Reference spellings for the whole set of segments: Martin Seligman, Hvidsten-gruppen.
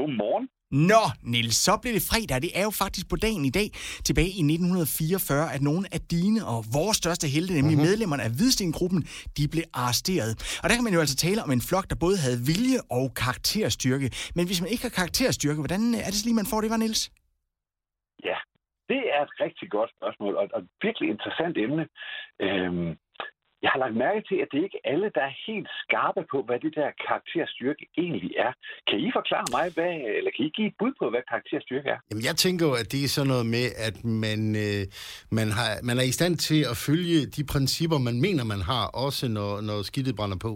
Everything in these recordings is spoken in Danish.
Godmorgen. Nå, Niels, så blev det fredag. Det er jo faktisk på dagen i dag, tilbage i 1944, at nogle af dine og vores største helte, nemlig medlemmerne af Hvidsten-gruppen, de blev arresteret. Og der kan man jo altså tale om en flok, der både havde vilje og karakterstyrke. Men hvis man ikke har karakterstyrke, hvordan er det så lige, man får det, var Niels? Ja, det er et rigtig godt spørgsmål, og et virkelig interessant emne. Jeg har lagt mærke til, at det ikke er alle, der er helt skarpe på, hvad det der karakterstyrke egentlig er. Kan I forklare mig, eller kan I give et bud på, hvad karakterstyrke er? Jamen, jeg tænker jo, at det er sådan noget med, at man er i stand til at følge de principper, man mener, man har, også når skidtet brænder på.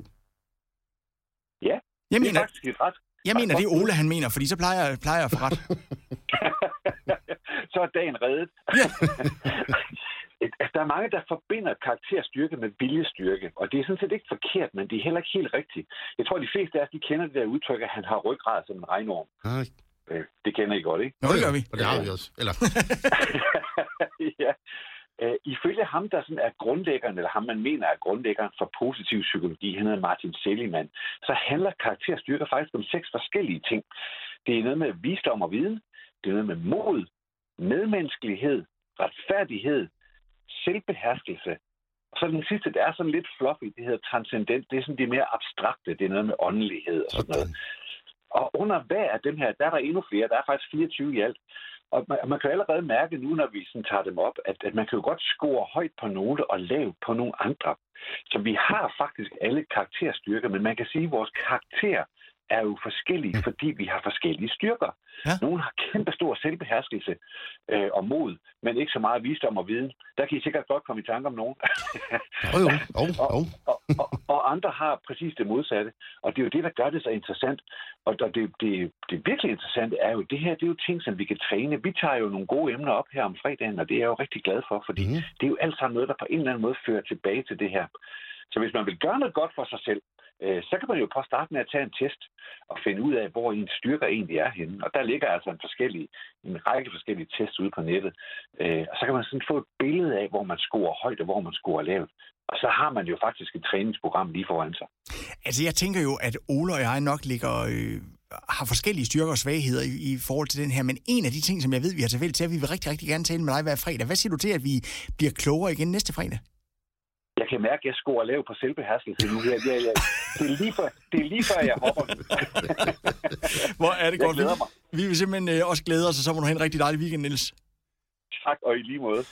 Ja, det er faktisk et ret. Jeg mener, det er Ole, han mener, fordi så plejer jeg at få ret. Så er dagen reddet. Der er mange, der forbinder karakterstyrke med viljestyrke, og det er sådan set ikke forkert, men det er heller ikke helt rigtigt. Jeg tror, de fleste af os, de kender det der udtryk, at han har ryggrad som en regnorm. Ej. Det kender I godt, ikke? Nå, det gør vi. Og det har vi også. Eller? Ja. Ifølge ham, der sådan er grundlæggeren, eller ham, man mener er grundlæggeren for positiv psykologi, han hedder Martin Seligman, så handler karakterstyrke faktisk om 6 forskellige ting. Det er noget med visdom og viden, det er noget med mod, medmenneskelighed, retfærdighed, selvbeherskelse. Og så den sidste, det er sådan lidt fluffy, det hedder transcendent, det er sådan det mere abstrakte, det er noget med åndelighed og sådan noget. Og under hver af dem her, der er der endnu flere, der er faktisk 24 i alt. Og man kan allerede mærke nu, når vi sådan tager dem op, at man kan jo godt score højt på nogle og lavt på nogle andre. Så vi har faktisk alle karakterstyrker, men man kan sige, at vores karakter er jo forskellige, fordi vi har forskellige styrker. Ja. Nogle har kæmpe stor selvbeherskelse og mod, men ikke så meget visdom og viden. Der kan I sikkert godt komme i tanke om nogen. Og andre har præcis det modsatte. Og det er jo det, der gør det så interessant. Og det virkelig interessante er jo, det her, det er jo ting, som vi kan træne. Vi tager jo nogle gode emner op her om fredagen, og det er jeg jo rigtig glad for, fordi det er jo alt sammen noget, der på en eller anden måde fører tilbage til det her. Så hvis man vil gøre noget godt for sig selv, så kan man jo prøve at starte med at tage en test og finde ud af, hvor ens styrker egentlig er henne. Og der ligger altså en række forskellige tests ude på nettet. Og så kan man sådan få et billede af, hvor man scorer højt og hvor man scorer lavt. Og så har man jo faktisk et træningsprogram lige foran sig. Altså jeg tænker jo, at Ole og jeg nok har forskellige styrker og svagheder i forhold til den her. Men en af de ting, som jeg ved, vi har til fælles, er, at vi vil rigtig, rigtig gerne tale med dig hver fredag. Hvad siger du til, at vi bliver klogere igen næste fredag? Jeg kan mærke, at jeg scorer lavt på selvbeherskelse nu. Det er lige før, jeg hopper. Hvor er det godt. Vi vil simpelthen også glæde os, og så må du have en rigtig dejlig weekend, Niels. Tak, og i lige måde.